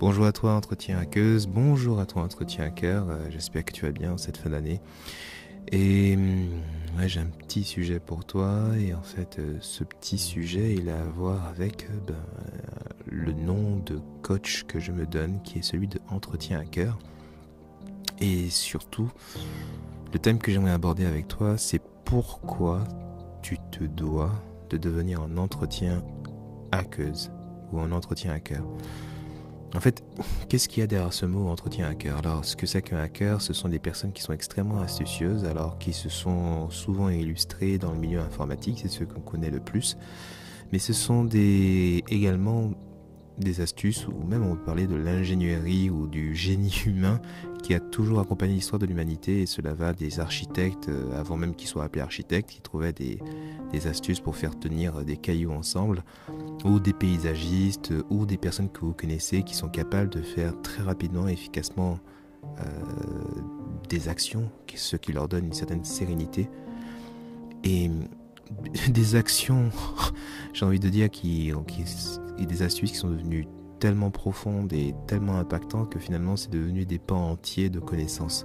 Bonjour à toi entretien hackeuse, bonjour à toi entretien hacker, j'espère que tu vas bien cette fin d'année. Et ouais, j'ai un petit sujet pour toi, et en fait ce petit sujet il a à voir avec le nom de coach que je me donne, qui est celui de entretien hacker. Et surtout, le thème que j'aimerais aborder avec toi, c'est pourquoi tu te dois de devenir un entretien hackeuse ou un entretien hacker. En fait, qu'est-ce qu'il y a derrière ce mot entretien hacker? Alors, ce que c'est qu'un hacker, ce sont des personnes qui sont extrêmement astucieuses, alors qui se sont souvent illustrées dans le milieu informatique, c'est ceux qu'on connaît le plus. Mais ce sont également des astuces, ou même on peut parler de l'ingénierie ou du génie humain qui a toujours accompagné l'histoire de l'humanité, et cela va des architectes, avant même qu'ils soient appelés architectes, qui trouvaient des astuces pour faire tenir des cailloux ensemble, ou des paysagistes, ou des personnes que vous connaissez qui sont capables de faire très rapidement et efficacement des actions, ce qui leur donne une certaine sérénité. Et des actions, j'ai envie de dire, et des astuces qui sont devenues tellement profondes et tellement impactantes que finalement c'est devenu des pans entiers de connaissances.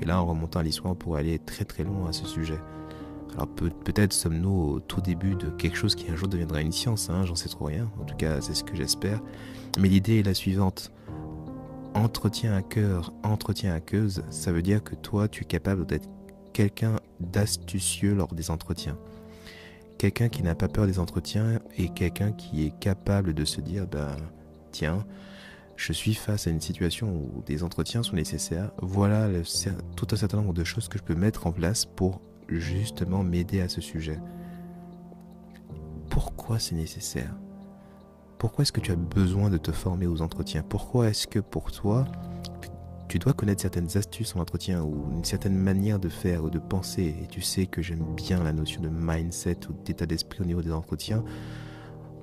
Et là, en remontant à l'histoire, on pourrait aller très très loin à ce sujet. Alors peut-être sommes-nous au tout début de quelque chose qui un jour deviendra une science, hein, j'en sais trop rien, en tout cas c'est ce que j'espère. Mais l'idée est la suivante: entretien hacker, entretien hackeuse, ça veut dire que toi tu es capable d'être quelqu'un d'astucieux lors des entretiens. Quelqu'un qui n'a pas peur des entretiens, et quelqu'un qui est capable de se dire tiens, je suis face à une situation où des entretiens sont nécessaires, voilà tout un certain nombre de choses que je peux mettre en place pour justement m'aider à ce sujet. Pourquoi c'est nécessaire? Pourquoi est-ce que tu as besoin de te former aux entretiens? Pourquoi est-ce que pour toi tu dois connaître certaines astuces en entretien, ou une certaine manière de faire ou de penser? Et tu sais que j'aime bien la notion de mindset ou d'état d'esprit au niveau des entretiens.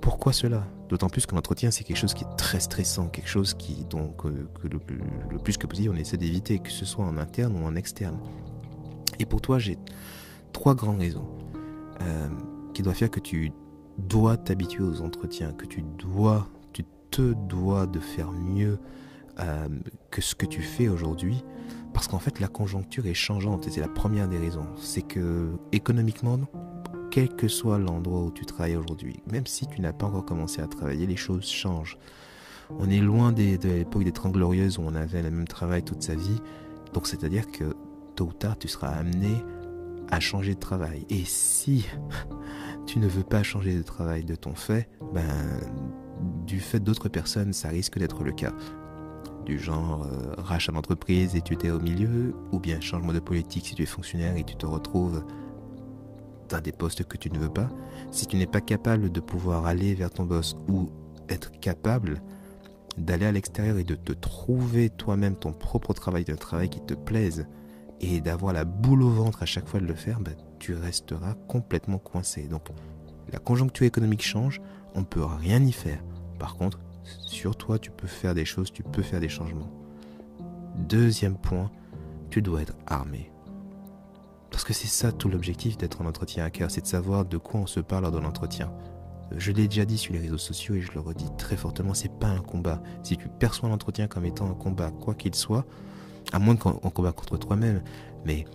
Pourquoi cela? D'autant plus que l'entretien, c'est quelque chose qui est très stressant, quelque chose que le plus que possible on essaie d'éviter, que ce soit en interne ou en externe. Et pour toi, j'ai trois grandes raisons qui doivent faire que tu dois t'habituer aux entretiens, que tu te dois de faire mieux que ce que tu fais aujourd'hui, parce qu'en fait la conjoncture est changeante, et c'est la première des raisons. C'est que économiquement, quel que soit l'endroit où tu travailles aujourd'hui, même si tu n'as pas encore commencé à travailler, les choses changent. On est loin de l'époque des 30 glorieuses où on avait le même travail toute sa vie, donc c'est-à-dire que tôt ou tard tu seras amené à changer de travail, et si tu ne veux pas changer de travail de ton fait, du fait d'autres personnes, ça risque d'être le cas. Du genre rachat d'entreprise et tu t'es au milieu, ou bien changement de politique si tu es fonctionnaire et tu te retrouves dans des postes que tu ne veux pas. Si tu n'es pas capable de pouvoir aller vers ton boss, ou être capable d'aller à l'extérieur et de te trouver toi-même ton propre travail, un travail qui te plaise, et d'avoir la boule au ventre à chaque fois de le faire, tu resteras complètement coincé. Donc la conjoncture économique change, on ne peut rien y faire. Par contre, sur toi, tu peux faire des choses, tu peux faire des changements. Deuxième point, tu dois être armé. Parce que c'est ça tout l'objectif d'être en entretien hacker, c'est de savoir de quoi on se parle lors de l'entretien. Je l'ai déjà dit sur les réseaux sociaux et je le redis très fortement, c'est pas un combat. Si tu perçois l'entretien comme étant un combat, quoi qu'il soit, à moins qu'on combat contre toi-même, mais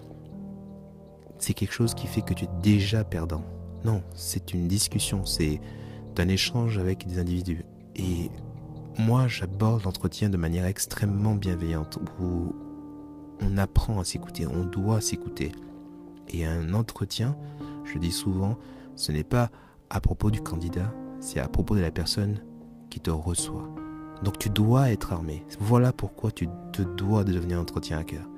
c'est quelque chose qui fait que tu es déjà perdant. Non, c'est une discussion, c'est un échange avec des individus. Et moi, j'aborde l'entretien de manière extrêmement bienveillante, où on apprend à s'écouter, on doit s'écouter. Et un entretien, je dis souvent, ce n'est pas à propos du candidat, c'est à propos de la personne qui te reçoit. Donc tu dois être armé. Voilà pourquoi tu te dois de devenir entretien hacker.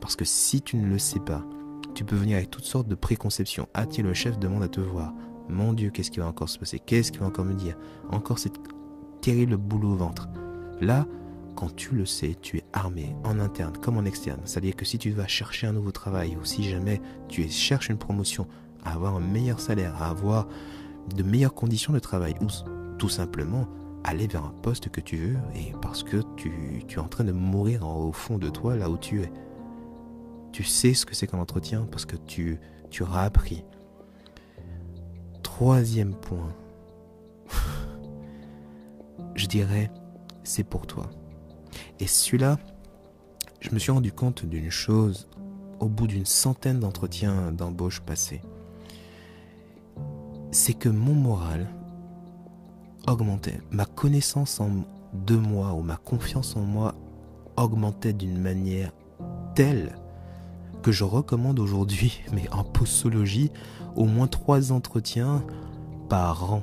Parce que si tu ne le sais pas, tu peux venir avec toutes sortes de préconceptions. Ah tiens, le chef demande à te voir. Mon Dieu, qu'est-ce qui va encore se passer? Qu'est-ce qu'il va encore me dire? Encore cette terrible boule au ventre. Là, quand tu le sais, tu es armé, en interne comme en externe. C'est-à-dire que si tu vas chercher un nouveau travail, ou si jamais tu cherches une promotion, à avoir un meilleur salaire, à avoir de meilleures conditions de travail, ou tout simplement aller vers un poste que tu veux, et parce que tu es en train de mourir au fond de toi, là où tu es. Tu sais ce que c'est qu'un entretien, parce que tu auras appris. Troisième point, je dirais, c'est pour toi. Et celui-là, je me suis rendu compte d'une chose au bout d'une centaine d'entretiens d'embauche passés. C'est que mon moral augmentait, ma connaissance de moi ou ma confiance en moi augmentait d'une manière telle que je recommande aujourd'hui, mais en posologie, au moins 3 entretiens par an.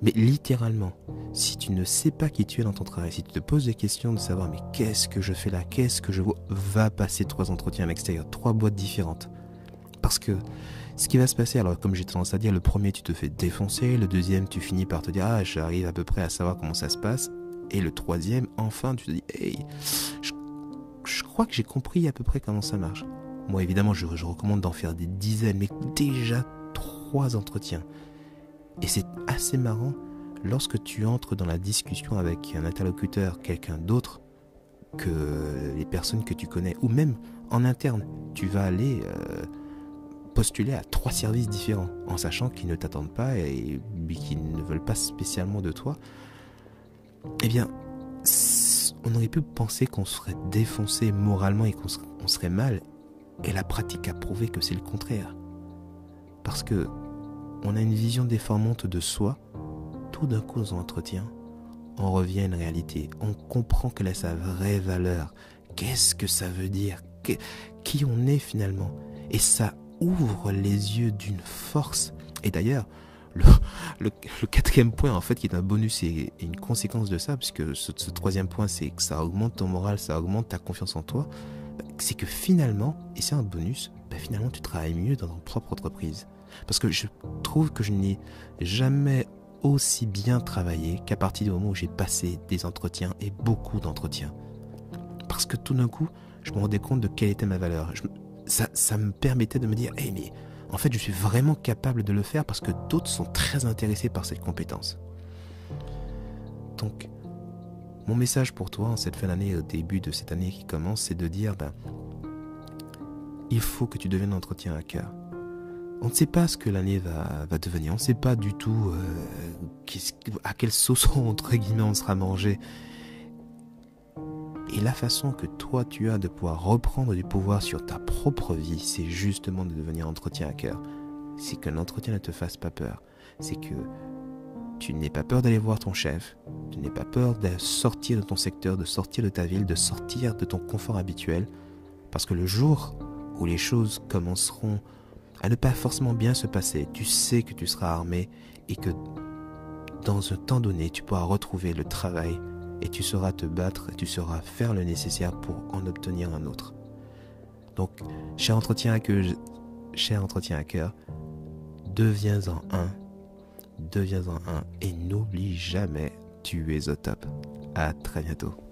Mais littéralement, si tu ne sais pas qui tu es dans ton travail, si tu te poses des questions de savoir mais qu'est-ce que je fais là, qu'est-ce que je vois, va passer 3 entretiens à l'extérieur, 3 boîtes différentes. Parce que ce qui va se passer, alors comme j'ai tendance à dire, le premier tu te fais défoncer, le deuxième tu finis par te dire ah j'arrive à peu près à savoir comment ça se passe, et le troisième enfin tu te dis hey, je crois que j'ai compris à peu près comment ça marche. Moi évidemment je recommande d'en faire des dizaines, mais déjà 3 entretiens. Et c'est assez marrant, lorsque tu entres dans la discussion avec un interlocuteur, quelqu'un d'autre que les personnes que tu connais, ou même en interne, tu vas aller postuler à 3 services différents, en sachant qu'ils ne t'attendent pas et qu'ils ne veulent pas spécialement de toi. Eh bien, on aurait pu penser qu'on serait défoncé moralement et qu'on serait mal, et la pratique a prouvé que c'est le contraire. Parce que on a une vision déformante de soi, tout d'un coup dans l'entretien, on revient à une réalité, on comprend quelle est sa vraie valeur, qu'est-ce que ça veut dire, qui on est finalement, et ça ouvre les yeux d'une force. Et d'ailleurs, le 4e point en fait qui est un bonus et une conséquence de ça, puisque ce 3e point c'est que ça augmente ton moral, ça augmente ta confiance en toi, c'est que finalement, et c'est un bonus, finalement tu travailles mieux dans ton propre entreprise. Parce que je trouve que je n'ai jamais aussi bien travaillé qu'à partir du moment où j'ai passé des entretiens et beaucoup d'entretiens. Parce que tout d'un coup, je me rendais compte de quelle était ma valeur. Ça me permettait de me dire hey, « mais en fait, je suis vraiment capable de le faire parce que d'autres sont très intéressés par cette compétence. » Donc, mon message pour toi en cette fin d'année, au début de cette année qui commence, c'est de dire « il faut que tu deviennes entretien à cœur. » On ne sait pas ce que l'année va devenir, on ne sait pas du tout à quelle sauce entre guillemets on sera mangé. Et la façon que toi tu as de pouvoir reprendre du pouvoir sur ta propre vie, c'est justement de devenir entretien à cœur. C'est que l'entretien ne te fasse pas peur. C'est que tu n'aies pas peur d'aller voir ton chef, tu n'aies pas peur de sortir de ton secteur, de sortir de ta ville, de sortir de ton confort habituel. Parce que le jour où les choses commenceront à ne pas forcément bien se passer, tu sais que tu seras armé et que dans un temps donné, tu pourras retrouver le travail et tu sauras te battre, et tu sauras faire le nécessaire pour en obtenir un autre. Donc, cher entretien à cœur, deviens-en un et n'oublie jamais, tu es au top. À très bientôt.